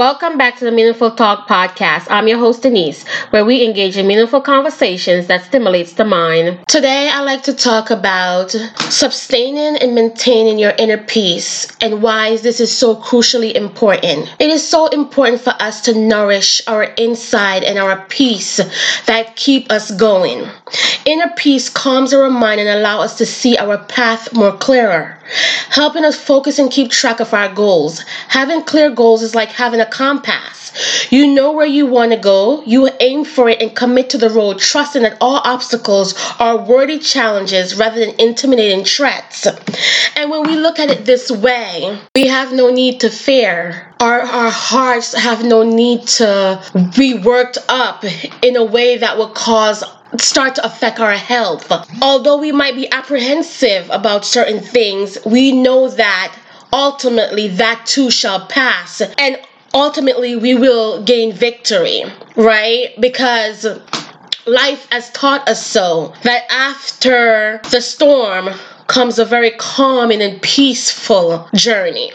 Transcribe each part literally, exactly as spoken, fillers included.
Welcome back to the Meaningful Talk Podcast. I'm your host, Denise, where we engage in meaningful conversations that stimulates the mind. Today, I like to talk about sustaining and maintaining your inner peace and why this is so crucially important. It is so important for us to nourish our inside and our peace that keep us going. Inner peace calms our mind and allows us to see our path more clearer, helping us focus and keep track of our goals. Having clear goals is like having a compass. You know where you want to go, you aim for it and commit to the road, trusting that all obstacles are worthy challenges rather than intimidating threats. And when we look at it this way, we have no need to fear. Our, our hearts have no need to be worked up in a way that will cause start to affect our health. Although we might be apprehensive about certain things, we know that ultimately that too shall pass, and ultimately we will gain victory, right? Because life has taught us so, that after the storm comes a very calming and peaceful journey.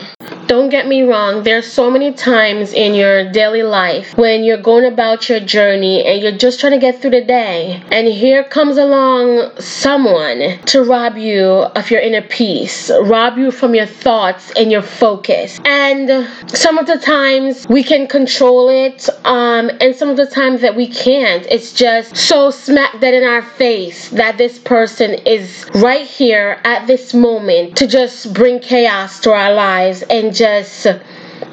Don't get me wrong, there's so many times in your daily life when you're going about your journey and you're just trying to get through the day, and here comes along someone to rob you of your inner peace, rob you from your thoughts and your focus. And some of the times we can control it, um, and some of the times that we can't. It's just so smack dead in our face that this person is right here at this moment to just bring chaos to our lives and just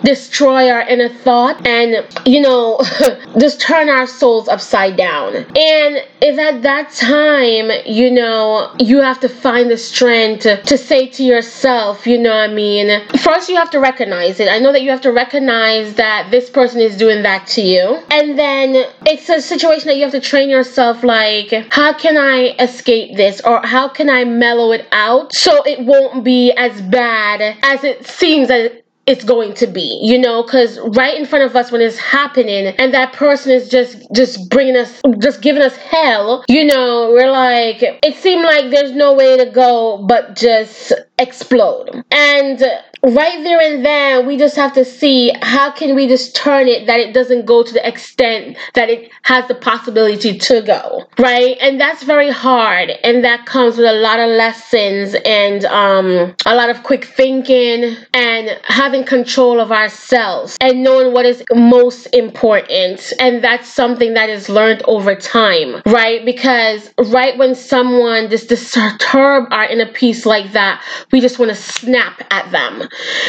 destroy our inner thought and, you know, just turn our souls upside down. And if at that time, you know, you have to find the strength to, to say to yourself, you know what I mean? First, you have to recognize it. I know that you have to recognize that this person is doing that to you. And then it's a situation that you have to train yourself, like, how can I escape this? Or how can I mellow it out so it won't be as bad as it seems that it it's going to be, you know, because right in front of us when it's happening and that person is just just bringing us, just giving us hell, you know, we're like, it seemed like there's no way to go but just explode. And right there and then, we just have to see how can we just turn it that it doesn't go to the extent that it has the possibility to go, right? And that's very hard, and that comes with a lot of lessons and um, a lot of quick thinking and having control of ourselves and knowing what is most important. And that's something that is learned over time, right? Because right when someone just disturb our inner peace like that, we just want to snap at them.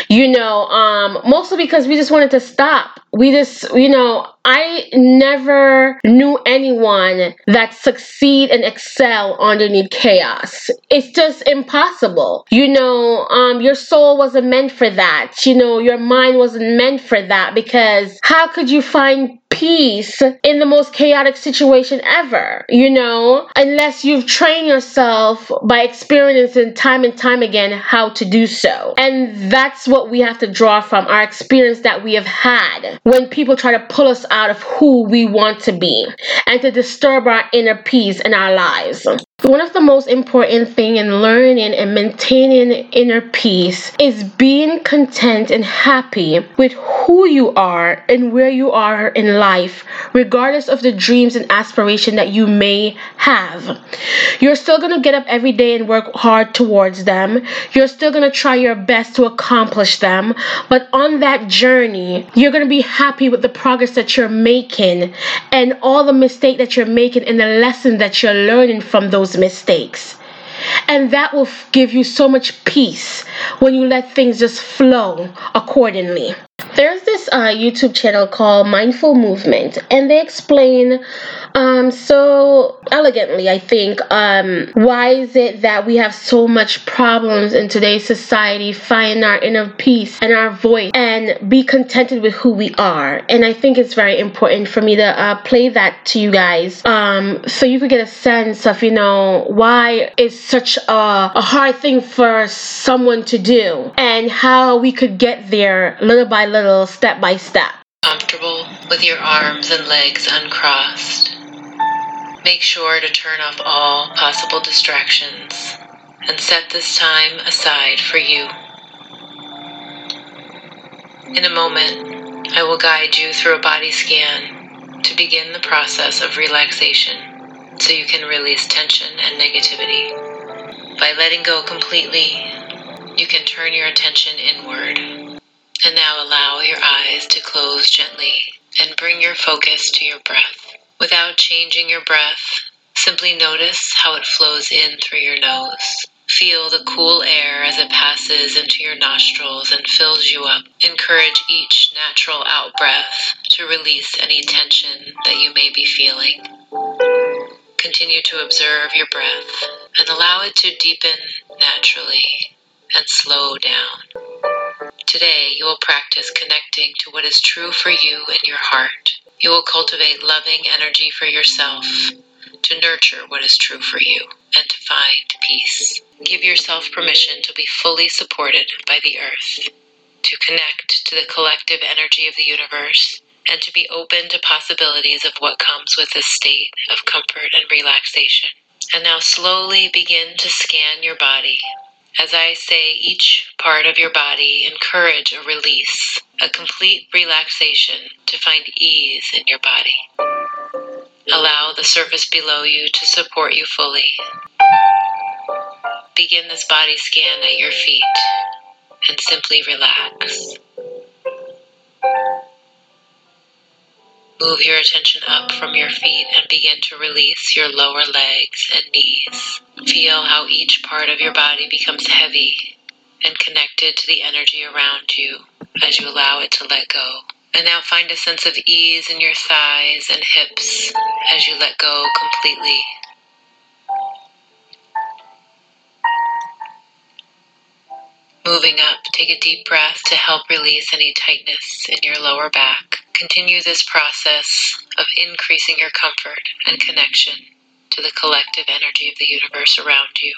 You know, um, mostly because we just wanted to stop. We just, you know, I never knew anyone that succeed and excel underneath chaos. It's just impossible. You know, um, your soul wasn't meant for that. You know, your mind wasn't meant for that, because how could you find peace in the most chaotic situation ever, you know, unless you've trained yourself by experiencing time and time again how to do so. And that's what we have to draw from, our experience that we have had when people try to pull us out of who we want to be and to disturb our inner peace in our lives. One of the most important things in learning and maintaining inner peace is being content and happy with who you are and where you are in life, regardless of the dreams and aspiration that you may have. You're still going to get up every day and work hard towards them. You're still going to try your best to accomplish them. But on that journey, you're going to be happy with the progress that you're making and all the mistakes that you're making and the lessons that you're learning from those mistakes. And that will give you so much peace when you let things just flow accordingly. There's this uh, YouTube channel called Mindful Movement, and they explain um, so elegantly, I think, um, why is it that we have so much problems in today's society finding our inner peace and our voice and be contented with who we are. And I think it's very important for me to uh, play that to you guys um, so you could get a sense of, you know, why it's such a, a hard thing for someone to do and how we could get there little by little. Little step by step. Comfortable with your arms and legs uncrossed. Make sure to turn off all possible distractions and set this time aside for you. In a moment, I will guide you through a body scan to begin the process of relaxation so you can release tension and negativity. By letting go completely, you can turn your attention inward. And now allow your eyes to close gently and bring your focus to your breath. Without changing your breath, simply notice how it flows in through your nose. Feel the cool air as it passes into your nostrils and fills you up. Encourage each natural out-breath to release any tension that you may be feeling. Continue to observe your breath and allow it to deepen naturally and slow down. Today, you will practice connecting to what is true for you in your heart. You will cultivate loving energy for yourself, to nurture what is true for you, and to find peace. Give yourself permission to be fully supported by the earth, to connect to the collective energy of the universe, and to be open to possibilities of what comes with this state of comfort and relaxation. And now slowly begin to scan your body. As I say each part of your body, encourage a release, a complete relaxation to find ease in your body. Allow the surface below you to support you fully. Begin this body scan at your feet and simply relax. Move your attention up from your feet and begin to release your lower legs and knees. Feel how each part of your body becomes heavy and connected to the energy around you as you allow it to let go. And now find a sense of ease in your thighs and hips as you let go completely. Moving up, take a deep breath to help release any tightness in your lower back. Continue this process of increasing your comfort and connection to the collective energy of the universe around you.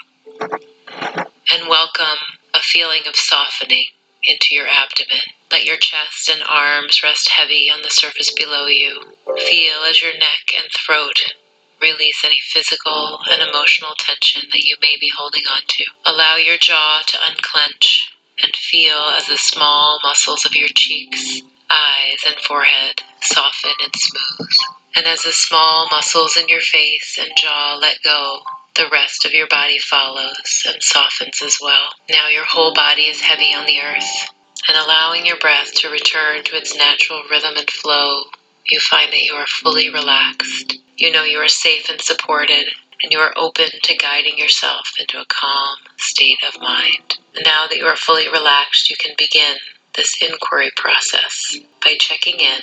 And welcome a feeling of softening into your abdomen. Let your chest and arms rest heavy on the surface below you. Feel as your neck and throat release any physical and emotional tension that you may be holding on to. Allow your jaw to unclench and feel as the small muscles of your cheeks, eyes, and forehead soften and smooth. And as the small muscles in your face and jaw let go, the rest of your body follows and softens as well. Now your whole body is heavy on the earth, and allowing your breath to return to its natural rhythm and flow, you find that you are fully relaxed. You know you are safe and supported, and you are open to guiding yourself into a calm state of mind. Now that you are fully relaxed, you can begin this inquiry process by checking in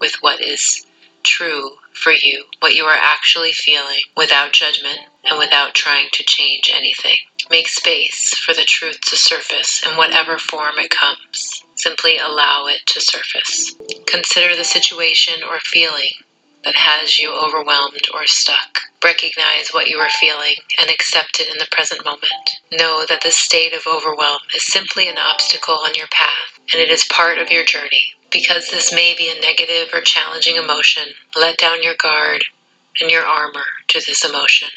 with what is true for you, what you are actually feeling, without judgment and without trying to change anything. Make space for the truth to surface in whatever form it comes. Simply allow it to surface. Consider the situation or feeling that has you overwhelmed or stuck. Recognize what you are feeling and accept it in the present moment. Know that this state of overwhelm is simply an obstacle on your path, and it is part of your journey. Because this may be a negative or challenging emotion, let down your guard and your armor to this emotion.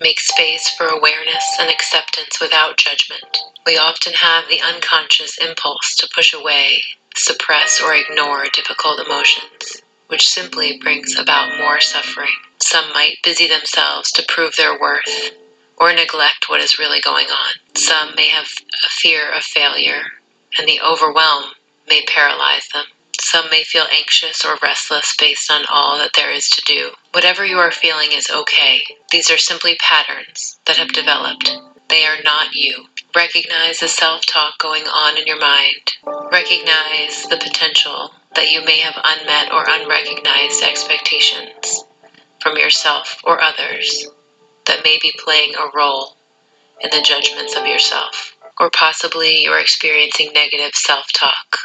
Make space for awareness and acceptance without judgment. We often have the unconscious impulse to push away, suppress, or ignore difficult emotions, which simply brings about more suffering. Some might busy themselves to prove their worth or neglect what is really going on. Some may have a fear of failure, and the overwhelm may paralyze them. Some may feel anxious or restless based on all that there is to do. Whatever you are feeling is okay. These are simply patterns that have developed. They are not you. Recognize the self-talk going on in your mind. Recognize the potential that you may have unmet or unrecognized expectations from yourself or others that may be playing a role in the judgments of yourself. Or possibly you are experiencing negative self-talk.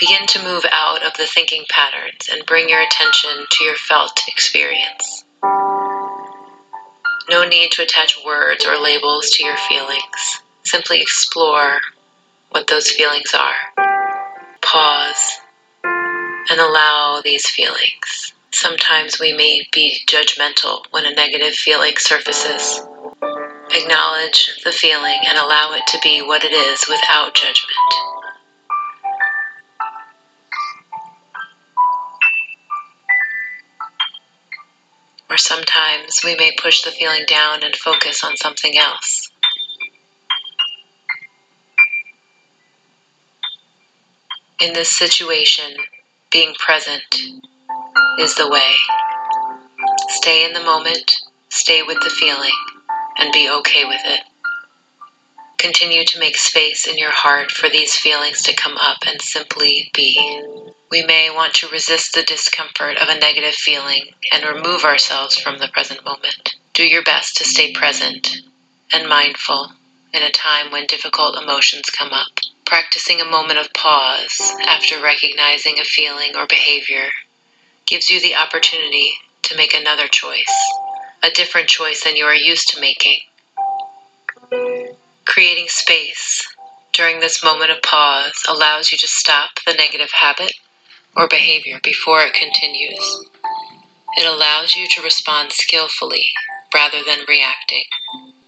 Begin to move out of the thinking patterns and bring your attention to your felt experience. No need to attach words or labels to your feelings. Simply explore what those feelings are. Pause and allow these feelings. Sometimes we may be judgmental when a negative feeling surfaces. Acknowledge the feeling and allow it to be what it is without judgment. or sometimes we may push the feeling down and focus on something else. In this situation, being present is the way. Stay in the moment, stay with the feeling, and be okay with it. Continue to make space in your heart for these feelings to come up and simply be. We may want to resist the discomfort of a negative feeling and remove ourselves from the present moment. Do your best to stay present and mindful in a time when difficult emotions come up. Practicing a moment of pause after recognizing a feeling or behavior gives you the opportunity to make another choice, a different choice than you are used to making. Creating space during this moment of pause allows you to stop the negative habit or behavior before it continues. It allows you to respond skillfully rather than reacting.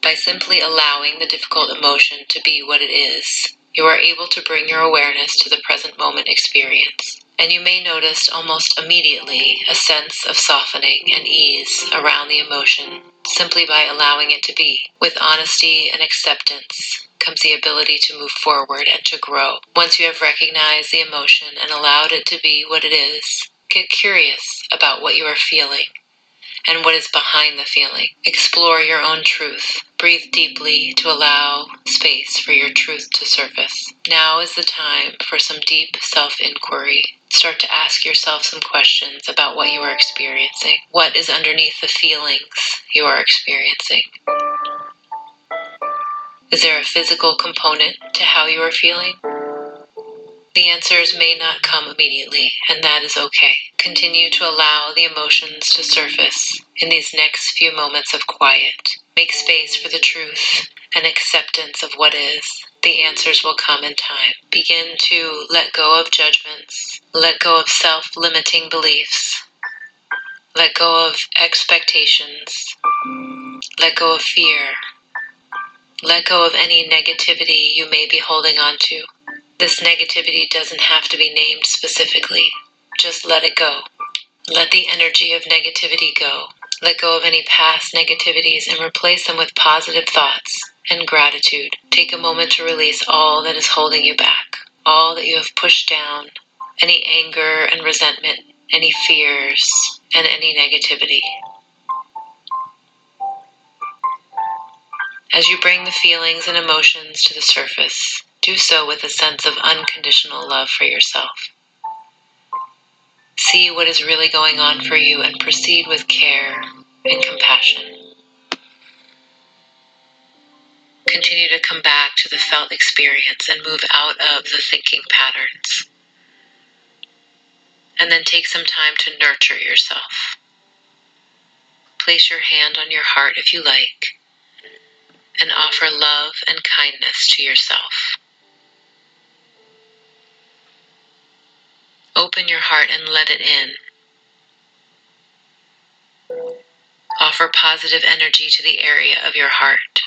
By simply allowing the difficult emotion to be what it is, you are able to bring your awareness to the present moment experience, and you may notice almost immediately a sense of softening and ease around the emotion simply by allowing it to be. With honesty and acceptance comes the ability to move forward and to grow. Once you have recognized the emotion and allowed it to be what it is, get curious about what you are feeling and what is behind the feeling. Explore your own truth. Breathe deeply to allow space for your truth to surface. Now is the time for some deep self-inquiry. Start to ask yourself some questions about what you are experiencing. What is underneath the feelings you are experiencing? Is there a physical component to how you are feeling? The answers may not come immediately, and that is okay. Continue to allow the emotions to surface in these next few moments of quiet. Make space for the truth and acceptance of what is. The answers will come in time. Begin to let go of judgments. Let go of self-limiting beliefs. Let go of expectations. Let go of fear. Let go of any negativity you may be holding on to. This negativity doesn't have to be named specifically. Just let it go. Let the energy of negativity go. Let go of any past negativities and replace them with positive thoughts and gratitude. Take a moment to release all that is holding you back, all that you have pushed down, any anger and resentment, any fears, and any negativity. As you bring the feelings and emotions to the surface, do so with a sense of unconditional love for yourself. See what is really going on for you and proceed with care and compassion. Continue to come back to the felt experience and move out of the thinking patterns. And then take some time to nurture yourself. Place your hand on your heart if you like, and offer love and kindness to yourself. Open your heart and let it in. Offer positive energy to the area of your heart.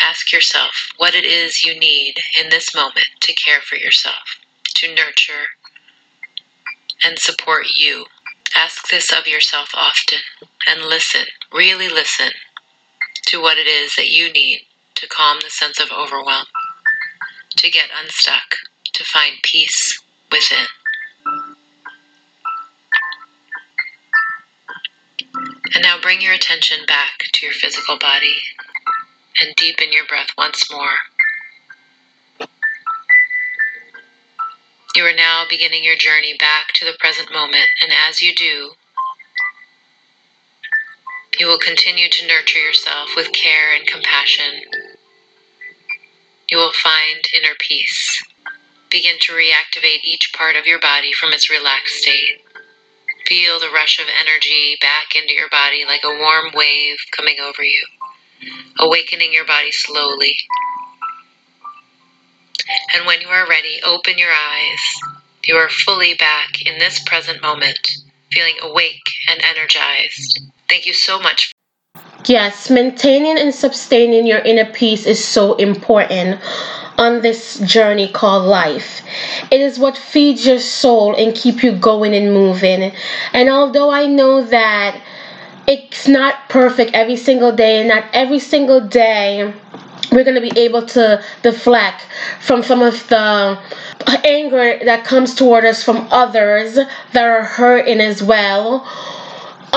Ask yourself what it is you need in this moment to care for yourself, to nurture and support you. Ask this of yourself often and listen, really listen to what it is that you need to calm the sense of overwhelm, to get unstuck, to find peace within. And now bring your attention back to your physical body and deepen your breath once more. You are now beginning your journey back to the present moment, and as you do, you will continue to nurture yourself with care and compassion. You will find inner peace. Begin to reactivate each part of your body from its relaxed state. Feel the rush of energy back into your body like a warm wave coming over you, awakening your body slowly. And when you are ready, open your eyes. You are fully back in this present moment, feeling awake and energized. Thank you so much. Yes, maintaining and sustaining your inner peace is so important. on this journey called life. It is what feeds your soul and keep you going and moving. And although I know that it's not perfect every single day, and not every single day we're going to be able to deflect from some of the anger that comes toward us from others that are hurting as well,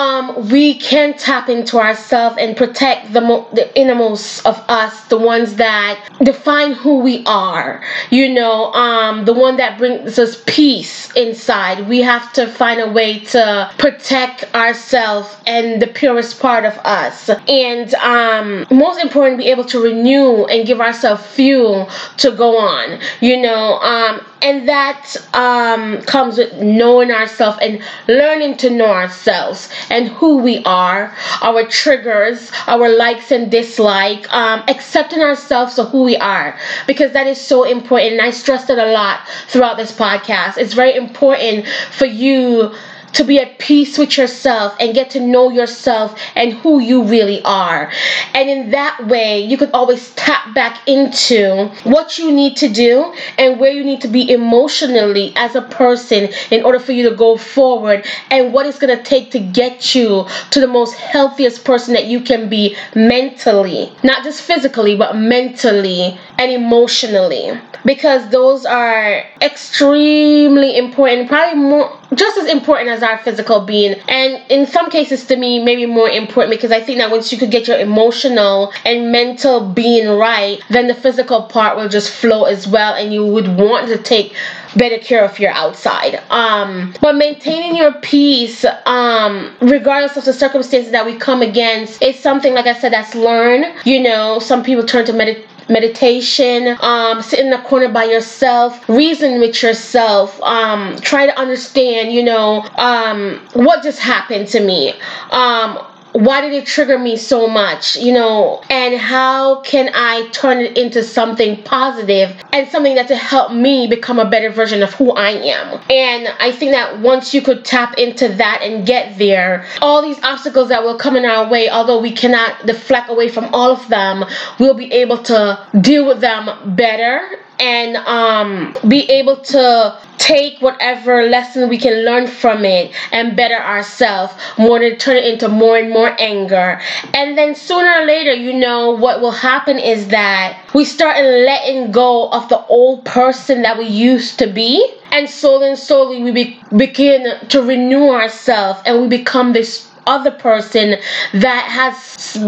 Um, we can tap into ourselves and protect the, mo- the innermost of us, the ones that define who we are, you know, um, the one that brings us peace inside. We have to find a way to protect ourselves and the purest part of us. And um, most important, be able to renew and give ourselves fuel to go on, you know, um, and that um, comes with knowing ourselves and learning to know ourselves and who we are, our triggers, our likes and dislikes, um, accepting ourselves for who we are, because that is so important. And I stressed it a lot throughout this podcast. It's very important for you to be at peace with yourself and get to know yourself and who you really are. And in that way, you could always tap back into what you need to do and where you need to be emotionally as a person in order for you to go forward, and what it's going to take to get you to the most healthiest person that you can be mentally. Not just physically, but mentally and emotionally. Because those are extremely important, probably more, just as important as our physical being, and in some cases to me maybe more important, because I think that once you could get your emotional and mental being right, then the physical part will just flow as well, and you would want to take better care of your outside. Um, but maintaining your peace, um, regardless of the circumstances that we come against, is something, like I said, that's learned. You know, some people turn to meditation. meditation, um, sit in a corner by yourself, reason with yourself, um, try to understand, you know, um, what just happened to me, um, why did it trigger me so much, you know, and how can I turn it into something positive and something that to help me become a better version of who I am. And I think that once you could tap into that and get there, all these obstacles that will come in our way, although we cannot deflect away from all of them, we'll be able to deal with them better and um, be able to take whatever lesson we can learn from it and better ourselves, more to turn it into more and more anger. And then sooner or later, you know, what will happen is that we start letting go of the old person that we used to be. And slowly and slowly we be- begin to renew ourselves, and we become this other person that has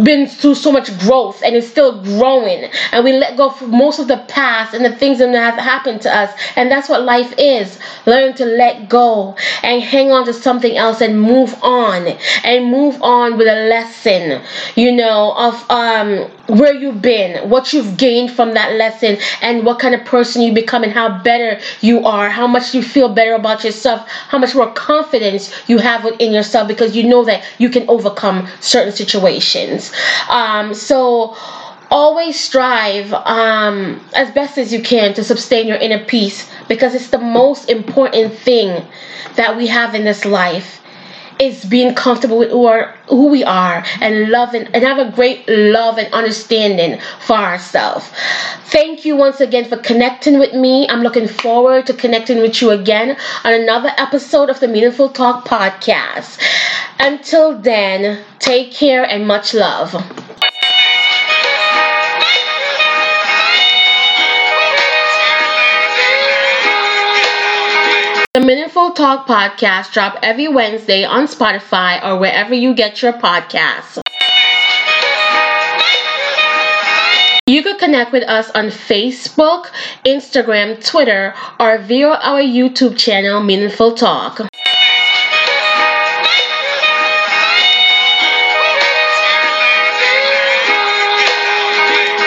been through so much growth and is still growing, and we let go of most of the past and the things that have happened to us. And that's what life is, learning to let go and hang on to something else and move on and move on with a lesson, you know, of um where you've been, what you've gained from that lesson, and what kind of person you become, and how better you are, how much you feel better about yourself, how much more confidence you have within yourself, because you know that you can overcome certain situations. Um, so always strive um, as best as you can to sustain your inner peace, because it's the most important thing that we have in this life. It's being comfortable with who, are, who we are, and love and, and have a great love and understanding for ourselves. Thank you once again for connecting with me. I'm looking forward to connecting with you again on another episode of the Meaningful Talk Podcast. Until then, take care and much love. The Meaningful Talk Podcast drop every Wednesday on Spotify or wherever you get your podcasts. You can connect with us on Facebook, Instagram, Twitter, or via our YouTube channel, Meaningful Talk.